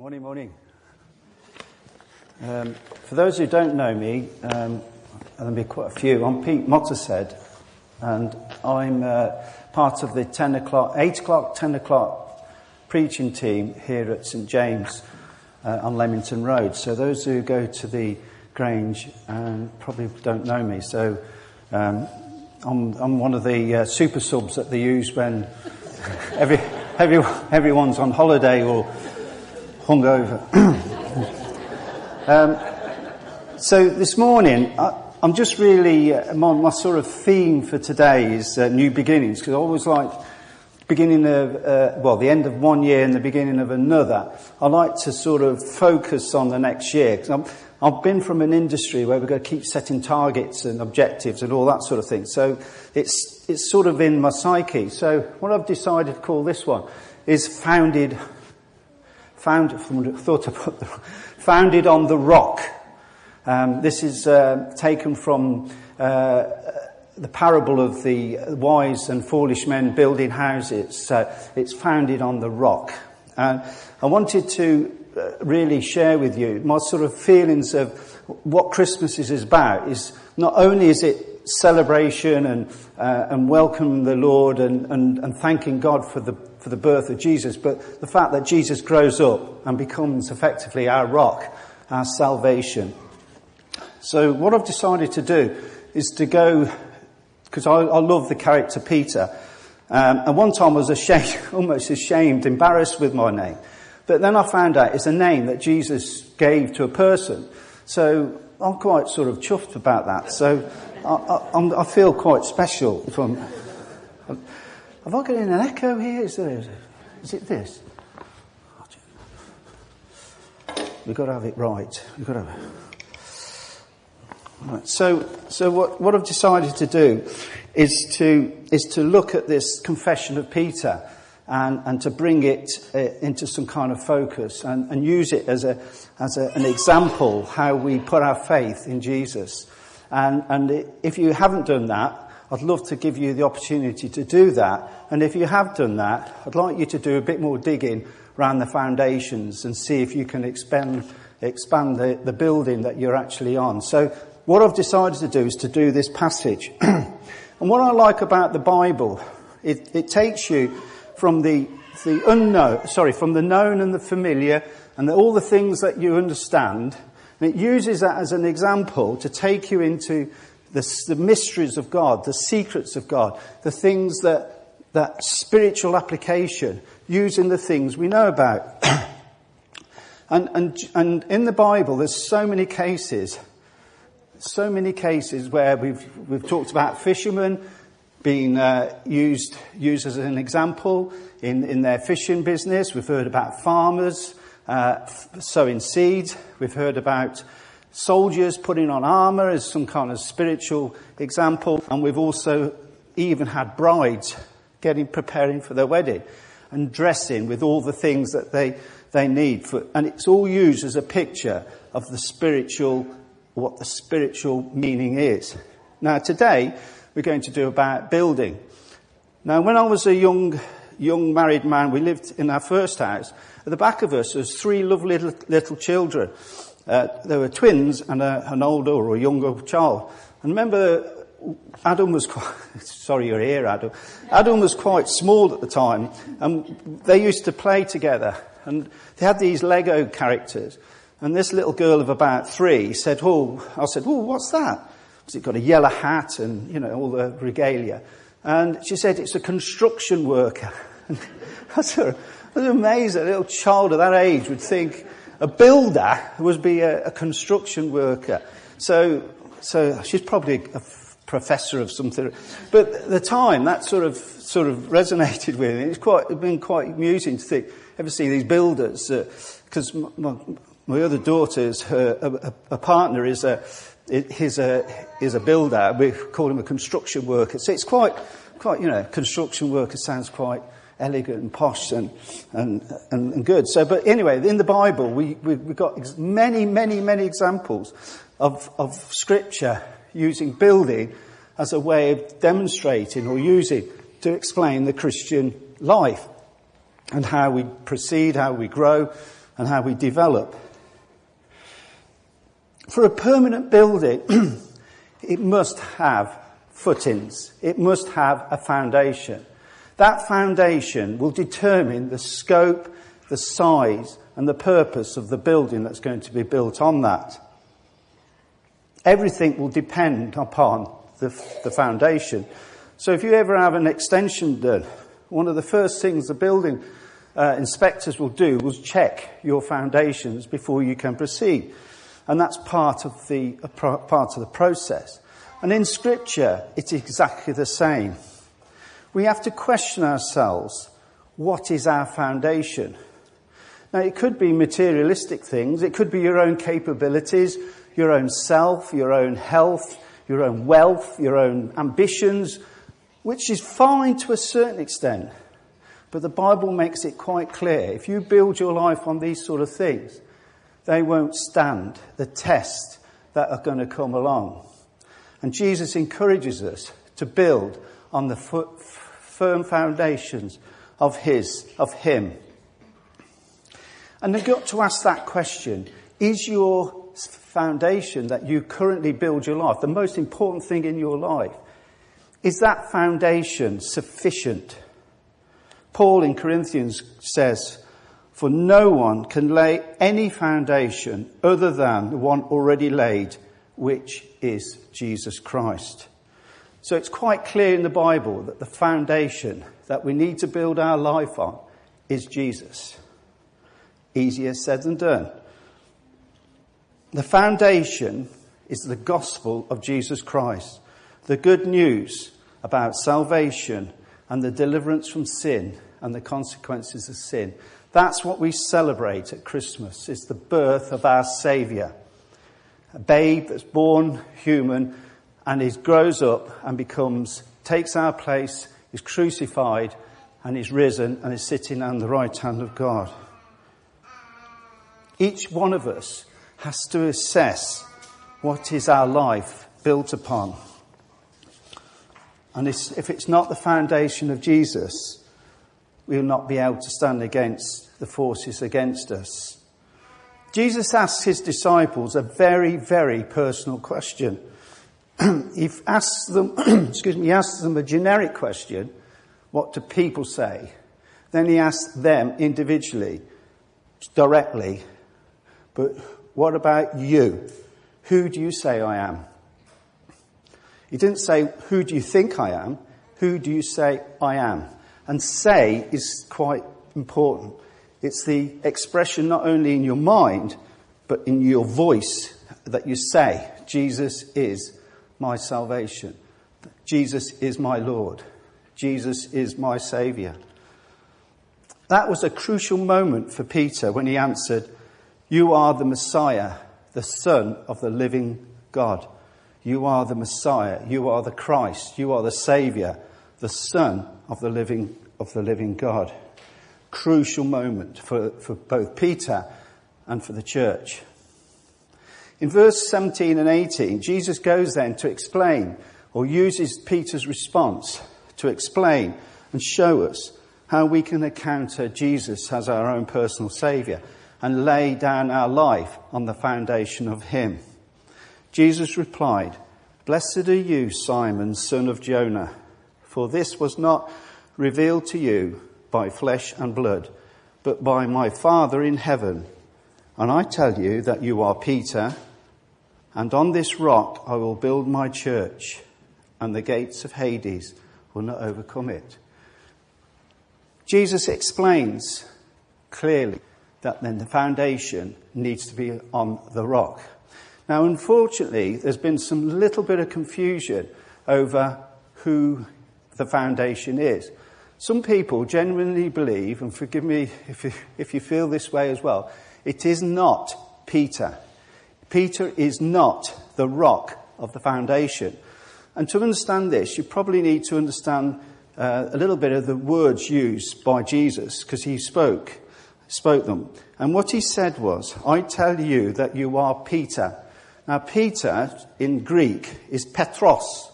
Morning, morning. For those who don't know me, and there'll be quite a few, I'm Pete Mottershead, and I'm part of the 10 o'clock preaching team here at St. James on Leamington Road. So those who go to the Grange probably don't know me. So I'm one of the super subs that they use when everyone's on holiday or hungover. So this morning, I'm just really, my sort of theme for today is new beginnings, because I always like beginning of, the end of one year and the beginning of another. I like to sort of focus on the next year, because I've been from an industry where we've got to keep setting targets and objectives and all that sort of thing. So it's sort of in my psyche. So what I've decided to call this one is founded on the rock. This is taken from the parable of the wise and foolish men building houses. So it's founded on the rock. And I wanted to really share with you my sort of feelings of what Christmas is about. Is not only is it celebration and welcoming the Lord and thanking God for the birth of Jesus, but the fact that Jesus grows up and becomes effectively our rock, our salvation. So what I've decided to do is to go, because I love the character Peter, and one time I was almost ashamed, embarrassed with my name. But then I found out it's a name that Jesus gave to a person. So I'm quite sort of chuffed about that. So I feel quite special. Have I got an echo here? Is it this? We've got to have it right. We've got to have it. Right. So what I've decided to do is to look at this confession of Peter. And to bring it into some kind of focus and use it as an example how we put our faith in Jesus. And if you haven't done that, I'd love to give you the opportunity to do that. And if you have done that, I'd like you to do a bit more digging around the foundations and see if you can expand the building that you're actually on. So what I've decided to do is to do this passage. And what I like about the Bible, it takes you from from the known and the familiar and all the things that you understand. And it uses that as an example to take you into the mysteries of God, the secrets of God, the things that spiritual application, using the things we know about. and in the Bible, there's so many cases where we've talked about fishermen being used as an example in their fishing business. We've heard about farmers sowing seeds. We've heard about soldiers putting on armour as some kind of spiritual example. And we've also even had brides preparing for their wedding and dressing with all the things that they need. And it's all used as a picture of what the spiritual meaning is. Now today, we're going to do about building. Now, when I was a young married man, we lived in our first house. At the back of us was three lovely little children. They were twins and an older or a younger child. And remember, Adam was quite... Sorry, you're here, Adam. Adam was quite small at the time, and they used to play together. And they had these Lego characters. And this little girl of about three said, I said, what's that? It got a yellow hat and, all the regalia. And she said, it's a construction worker. And I was amazed that a little child of that age would think a builder would be a construction worker. So she's probably a professor of something. But at the time, that sort of resonated with me. It's been quite amusing to think, ever see these builders? Because my other daughter's, her partner is a... He's a builder. We call him a construction worker. So it's quite construction worker sounds quite elegant and posh and good. So, but anyway, in the Bible, we've got many, many, many examples of Scripture using building as a way of demonstrating or using to explain the Christian life and how we proceed, how we grow, and how we develop. For a permanent building, it must have footings. It must have a foundation. That foundation will determine the scope, the size, and the purpose of the building that's going to be built on that. Everything will depend upon the foundation. So if you ever have an extension done, one of the first things the building inspectors will do is check your foundations before you can proceed. And that's part of the process. And in Scripture, it's exactly the same. We have to question ourselves, what is our foundation? Now, it could be materialistic things. It could be your own capabilities, your own self, your own health, your own wealth, your own ambitions, which is fine to a certain extent. But the Bible makes it quite clear. If you build your life on these sort of things, they won't stand the test that are going to come along. And Jesus encourages us to build on the firm foundations of him. And I've got to ask that question. Is your foundation that you currently build your life, the most important thing in your life, is that foundation sufficient? Paul in Corinthians says, for no one can lay any foundation other than the one already laid, which is Jesus Christ. So it's quite clear in the Bible that the foundation that we need to build our life on is Jesus. Easier said than done. The foundation is the gospel of Jesus Christ, the good news about salvation and the deliverance from sin and the consequences of sin. That's what we celebrate at Christmas. It's the birth of our Saviour. A babe that's born human and he grows up and takes our place, is crucified and is risen and is sitting on the right hand of God. Each one of us has to assess what is our life built upon. And if it's not the foundation of Jesus, we will not be able to stand against the forces against us. Jesus asks his disciples a very, very personal question. He asks them, he asks them a generic question, what do people say? Then he asks them individually, directly, but what about you? Who do you say I am? He didn't say, who do you think I am? Who do you say I am? And say is quite important. It's the expression not only in your mind, but in your voice that you say, Jesus is my salvation. Jesus is my Lord. Jesus is my Saviour. That was a crucial moment for Peter when he answered, you are the Messiah, the Son of the living God. You are the Messiah. You are the Christ. You are the Saviour, the Son of the living God. Crucial moment for both Peter and for the church. In verse 17 and 18, Jesus goes then to explain, or uses Peter's response to explain and show us how we can encounter Jesus as our own personal Saviour and lay down our life on the foundation of him. Jesus replied, blessed are you, Simon, son of Jonah, for this was not revealed to you by flesh and blood, but by my Father in heaven. And I tell you that you are Peter, and on this rock I will build my church, and the gates of Hades will not overcome it. Jesus explains clearly that then the foundation needs to be on the rock. Now, unfortunately, there's been some little bit of confusion over who the foundation is. Some people genuinely believe, and forgive me if you feel this way as well, it is not Peter. Peter is not the rock of the foundation. And to understand this, you probably need to understand a little bit of the words used by Jesus, because he spoke them. And what he said was, I tell you that you are Peter. Now, Peter in Greek is Petros,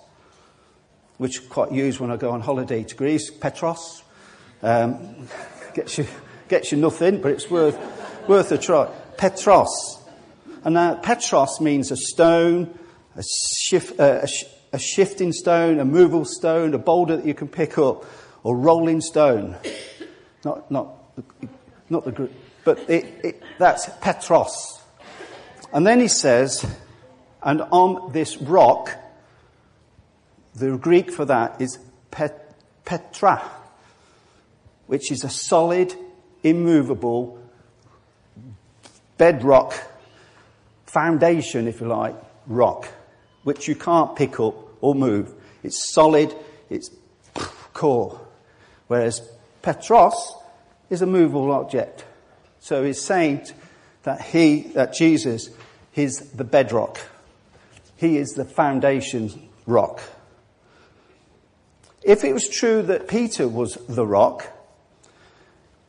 which I quite use when I go on holiday to Greece. Petros. Gets you nothing, but it's worth Worth a try. Petros. And now Petros means a stone, a shifting stone, a movable stone, a boulder that you can pick up, or rolling stone. Not the group, but that's Petros. And then he says, and on this rock, the Greek for that is Petra, which is a solid, immovable bedrock, foundation, if you like, rock, which you can't pick up or move. It's solid, it's core. Whereas Petros is a movable object. So he's saying that Jesus is the bedrock. He is the foundation rock. If it was true that Peter was the rock,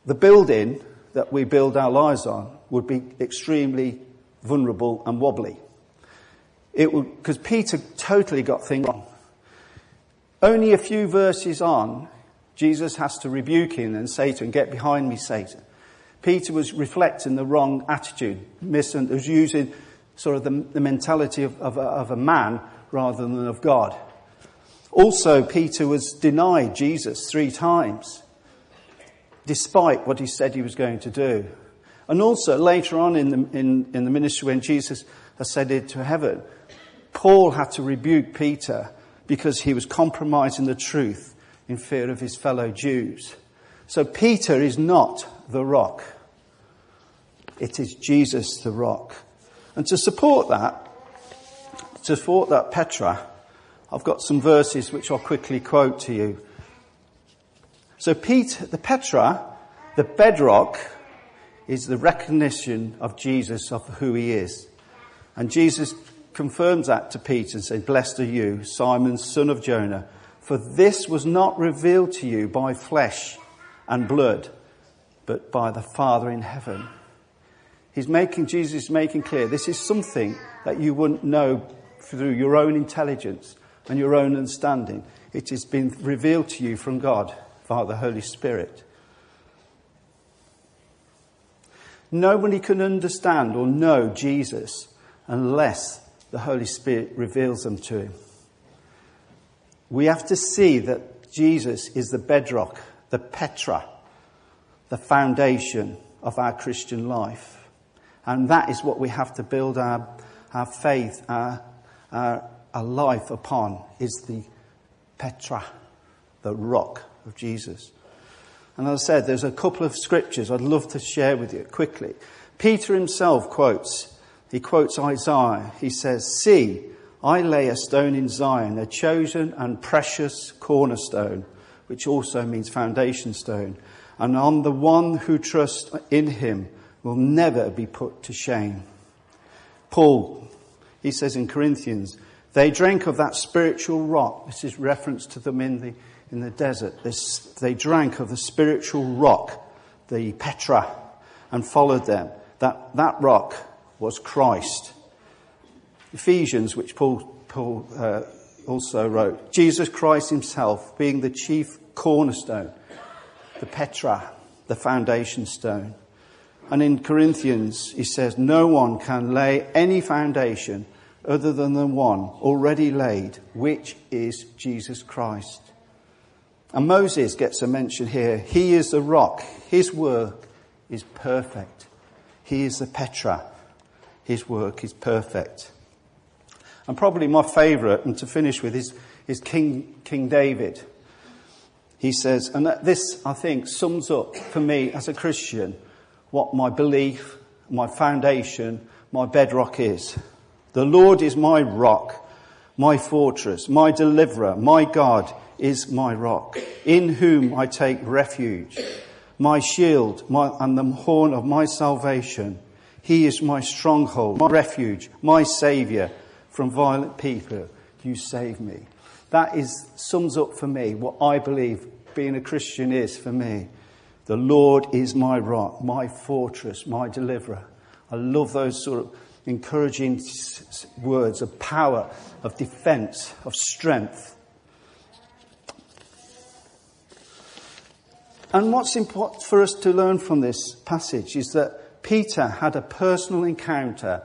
the building that we build our lives on would be extremely vulnerable and wobbly. It would, because Peter totally got things wrong. Only a few verses on, Jesus has to rebuke him and say to him, "Get behind me, Satan." Peter was reflecting the wrong attitude, was using sort of the mentality of a man rather than of God. Also, Peter was denied Jesus 3 times, despite what he said he was going to do. And also, later on in the ministry, when Jesus ascended to heaven, Paul had to rebuke Peter because he was compromising the truth in fear of his fellow Jews. So Peter is not the rock. It is Jesus the rock. And to support that Petra, I've got some verses which I'll quickly quote to you. So Peter, the Petra, the bedrock, is the recognition of Jesus, of who he is. And Jesus confirms that to Peter and said, "Blessed are you, Simon, son of Jonah, for this was not revealed to you by flesh and blood, but by the Father in heaven." Jesus is making clear, this is something that you wouldn't know through your own intelligence and your own understanding. It has been revealed to you from God via the Holy Spirit. Nobody can understand or know Jesus unless the Holy Spirit reveals them to him. We have to see that Jesus is the bedrock, the Petra, the foundation of our Christian life. And that is what we have to build our faith, our life upon, is the Petra, the rock of Jesus. And as I said, there's a couple of scriptures I'd love to share with you quickly. Peter himself quotes Isaiah. He says, "See, I lay a stone in Zion, a chosen and precious cornerstone," which also means foundation stone. "And on the one who trusts in him will never be put to shame." Paul, he says in Corinthians, "They drank of that spiritual rock." This is reference to them in the desert. They drank of the spiritual rock, the Petra, and followed them. That rock was Christ. Ephesians, which Paul also wrote, "Jesus Christ himself being the chief cornerstone," the Petra, the foundation stone. And in Corinthians, he says, "No one can lay any foundation other than the one already laid, which is Jesus Christ." And Moses gets a mention here. He is the rock. His work is perfect. He is the Petra. His work is perfect. And probably my favourite, and to finish with, is King David. He says, and this, I think, sums up for me as a Christian what my belief, my foundation, my bedrock is. "The Lord is my rock, my fortress, my deliverer, my God is my rock, in whom I take refuge, my shield and the horn of my salvation. He is my stronghold, my refuge, my saviour. From violent people, you save me." That sums up for me what I believe being a Christian is for me. The Lord is my rock, my fortress, my deliverer. I love those sort of encouraging words of power, of defence, of strength. And what's important for us to learn from this passage is that Peter had a personal encounter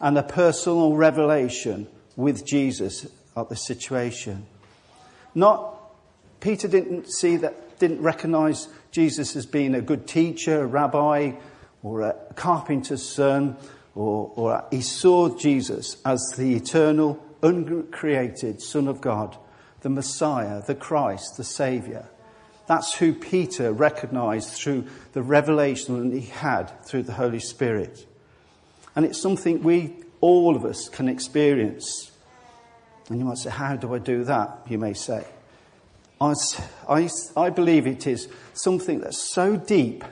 and a personal revelation with Jesus at this situation. Peter didn't recognize Jesus as being a good teacher, a rabbi, or a carpenter's son, or he saw Jesus as the eternal, uncreated Son of God, the Messiah, the Christ, the Saviour. That's who Peter recognised through the revelation that he had through the Holy Spirit. And it's something all of us can experience. And you might say, how do I do that, you may say. I believe it is something that's so deep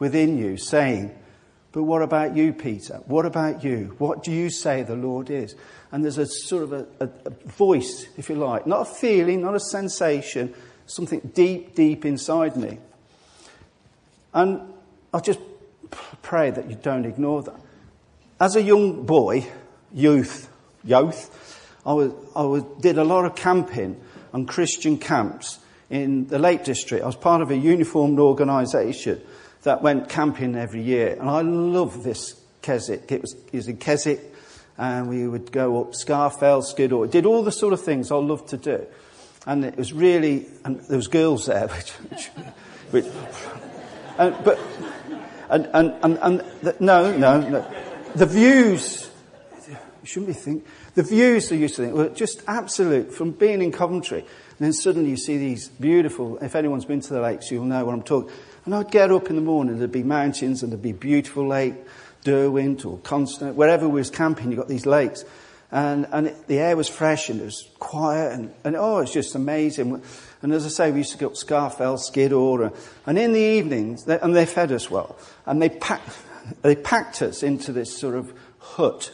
within you saying, but what about you, Peter? What about you? What do you say the Lord is? And there's a sort of a voice, if you like, not a feeling, not a sensation, something deep, deep inside me. And I just pray that you don't ignore that. As a young boy, I did a lot of camping on Christian camps in the Lake District. I was part of a uniformed organisation that went camping every year. And I love this Keswick. It was in Keswick, and we would go up Scarfell, Skiddaw. It did all the sort of things I loved to do. And it was really... And there was girls there, the views... Shouldn't we think? The views they used to think were just absolute from being in Coventry. And then suddenly you see these beautiful... If anyone's been to the lakes, you'll know what I'm talking... And I'd get up in the morning, there'd be mountains and there'd be beautiful Lake Derwent or Coniston, wherever we was camping, you got these lakes. And the air was fresh and it was quiet and it's just amazing. And as I say, we used to go up Scarfell, Skiddaw, and in the evenings, they fed us well. And they packed us into this sort of hut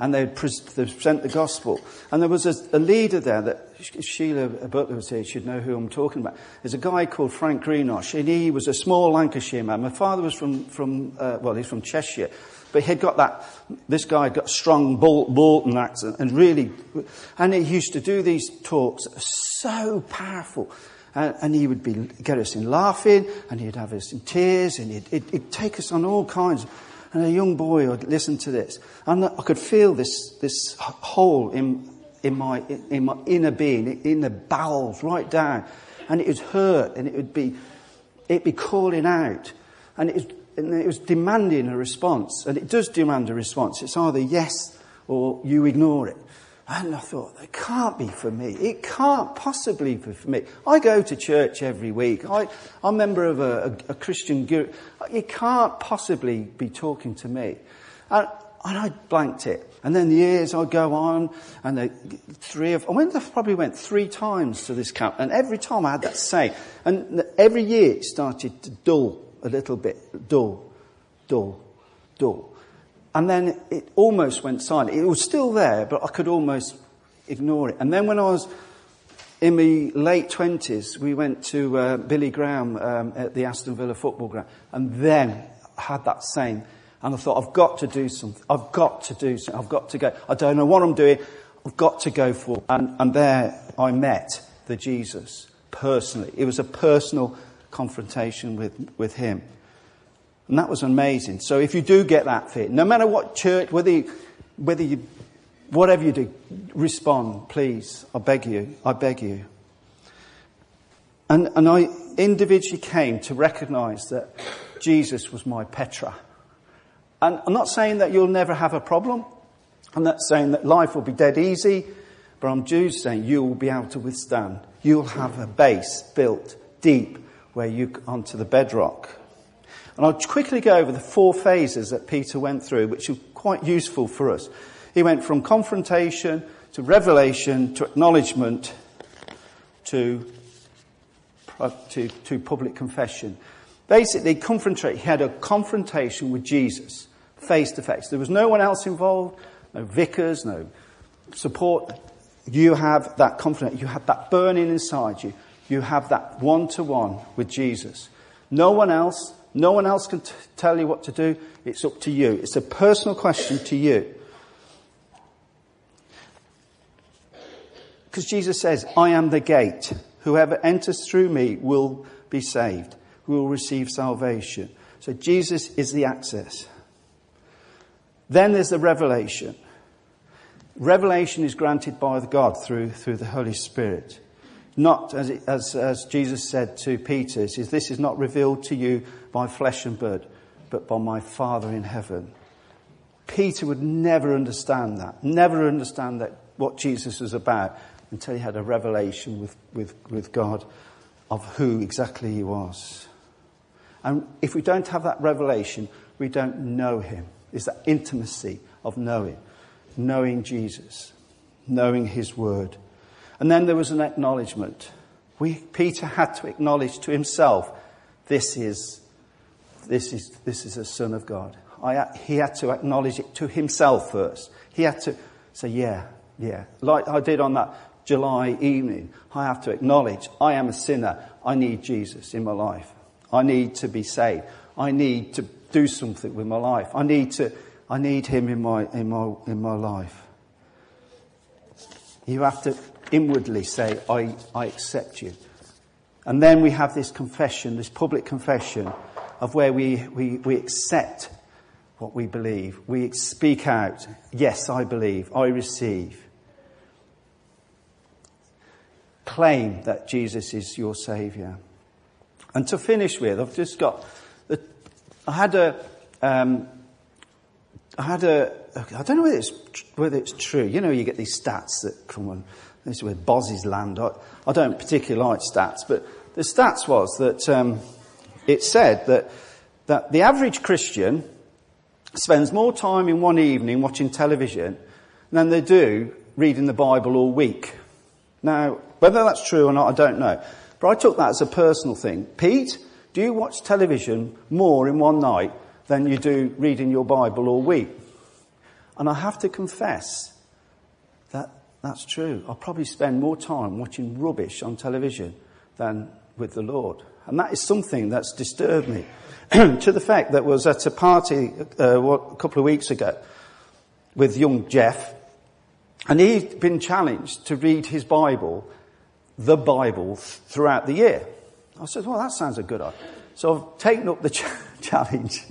and they'd present the gospel. And there was a leader there that Sheila Butler was here, she'd know who I'm talking about. There's a guy called Frank Greenosh, and he was a small Lancashire man. My father was he's from Cheshire, but this guy had got a strong Bolton accent, and he used to do these talks that were so powerful. And he would get us in laughing, and he'd have us in tears, and he'd take us on all kinds. And a young boy would listen to this, and I could feel this hole in my inner being, in the bowels, right down, and it would hurt, and it'd be calling out, and it was demanding a response, and it does demand a response. It's either yes or you ignore it. And I thought, that can't be for me. It can't possibly be for me. I go to church every week. I'm a member of a Christian group. It can't possibly be talking to me. And I blanked it. And then the years I go on, and I probably went 3 times to this camp, and every time I had that same. And every year it started to dull a little bit, dull. And then it almost went silent. It was still there, but I could almost ignore it. And then when I was in my late 20s, we went to Billy Graham at the Aston Villa football ground, and then I had that same. And I thought, I've got to do something. I've got to do something. I've got to go. I don't know what I'm doing. I've got to go for it. And there I met the Jesus personally. It was a personal confrontation with him. And that was amazing. So if you do get that fit, no matter what church, whatever you do, respond, please. I beg you. And I individually came to recognise that Jesus was my Petra. And I'm not saying that you'll never have a problem. I'm not saying that life will be dead easy. But I'm just saying you will be able to withstand. You'll have a base built deep onto the bedrock. And I'll quickly go over the 4 phases that Peter went through, which are quite useful for us. He went from confrontation to revelation to acknowledgement to public confession. Basically, he had a confrontation with Jesus, face to face. There was no one else involved, no vicars, no support. You have that confrontation. You have that burning inside you. You have that one-to-one with Jesus. No one else can tell you what to do. It's up to you. It's a personal question to you. Because Jesus says, I am the gate. Whoever enters through me will be saved. We will receive salvation. So Jesus is the access. Then there's the revelation. Revelation is granted by God through the Holy Spirit. Not, as Jesus said to Peter, it says, "This is not revealed to you by flesh and blood, but by my Father in heaven." Peter would never understand what Jesus was about until he had a revelation with God of who exactly he was. And if we don't have that revelation, we don't know him. It's that intimacy of knowing Jesus, knowing his word. And then there was an acknowledgement. Peter had to acknowledge to himself, this is a son of God. He had to acknowledge it to himself first. He had to say, yeah. Like I did on that July evening, I have to acknowledge I am a sinner. I need Jesus in my life. I need to be saved. I need to do something with my life. I need him in my life. You have to inwardly say, I accept you. And then we have this confession, this public confession of where we accept what we believe. We speak out, yes, I believe, I receive. Claim that Jesus is your saviour. And to finish with, I've just got, I don't know whether it's true. You know, you get these stats that come on. This is where Boz's land. I don't particularly like stats, but the stats was that it said that the average Christian spends more time in one evening watching television than they do reading the Bible all week. Now, whether that's true or not, I don't know. But I took that as a personal thing. Pete, do you watch television more in one night than you do reading your Bible all week? And I have to confess that that's true. I probably spend more time watching rubbish on television than with the Lord. And that is something that's disturbed me. To the fact that was at a party a couple of weeks ago with young Jeff, and he'd been challenged to read his Bible, the Bible, throughout the year. I said, well, that sounds a good idea. So I've taken up the challenge,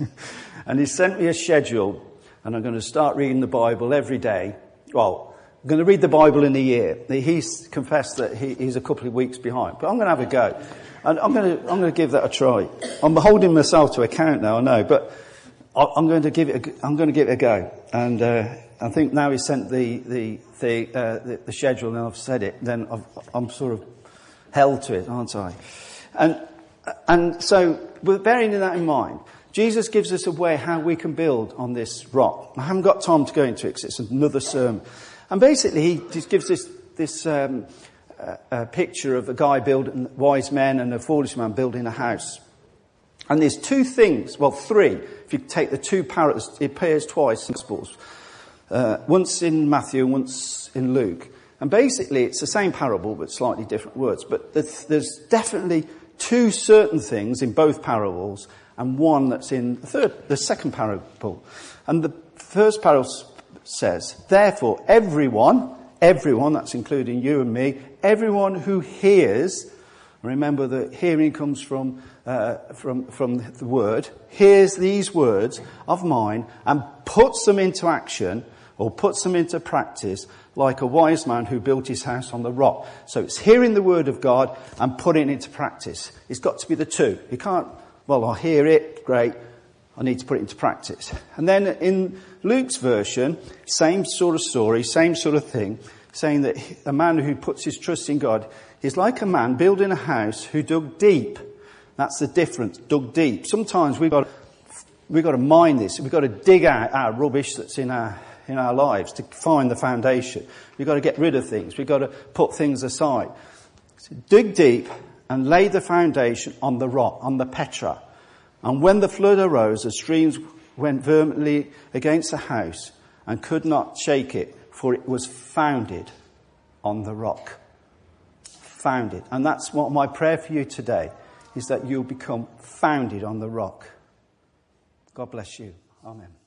and he sent me a schedule, and I'm going to start reading the Bible every day. Well, I'm going to read the Bible in a year. He's confessed that he's a couple of weeks behind, but I'm going to have a go. And I'm going to give that a try. I'm holding myself to account now, I know, but I'm going to give it a go. And I think now he sent the schedule, and I've said it. Then I'm sort of held to it, aren't I? And so, with bearing that in mind, Jesus gives us a way how we can build on this rock. I haven't got time to go into it because it's another sermon. And basically, he just gives this picture of a guy building, wise men and a foolish man building a house. And there's two things, well, three. If you take the two parallels, it appears twice in the Gospels. Once in Matthew, once in Luke. And basically, it's the same parable, but slightly different words. But there's definitely two certain things in both parables, and one that's in the second parable. And the first parable says, therefore, everyone, that's including you and me, everyone who hears, remember that hearing comes from the word, hears these words of mine and puts them into action, or puts them into practice, like a wise man who built his house on the rock. So it's hearing the word of God and putting it into practice. It's got to be the two. You can't, well, I hear it, great, I need to put it into practice. And then in Luke's version, same sort of story, same sort of thing, saying that a man who puts his trust in God is like a man building a house who dug deep. That's the difference, dug deep. Sometimes we've got to mine this. We've got to dig out our rubbish that's in our lives to find the foundation. We've got to get rid of things. We've got to put things aside. So dig deep and lay the foundation on the rock, on the Petra. And when the flood arose, the streams went vehemently against the house and could not shake it, for it was founded on the rock. Founded. And that's what my prayer for you today is, that you'll become founded on the rock. God bless you. Amen.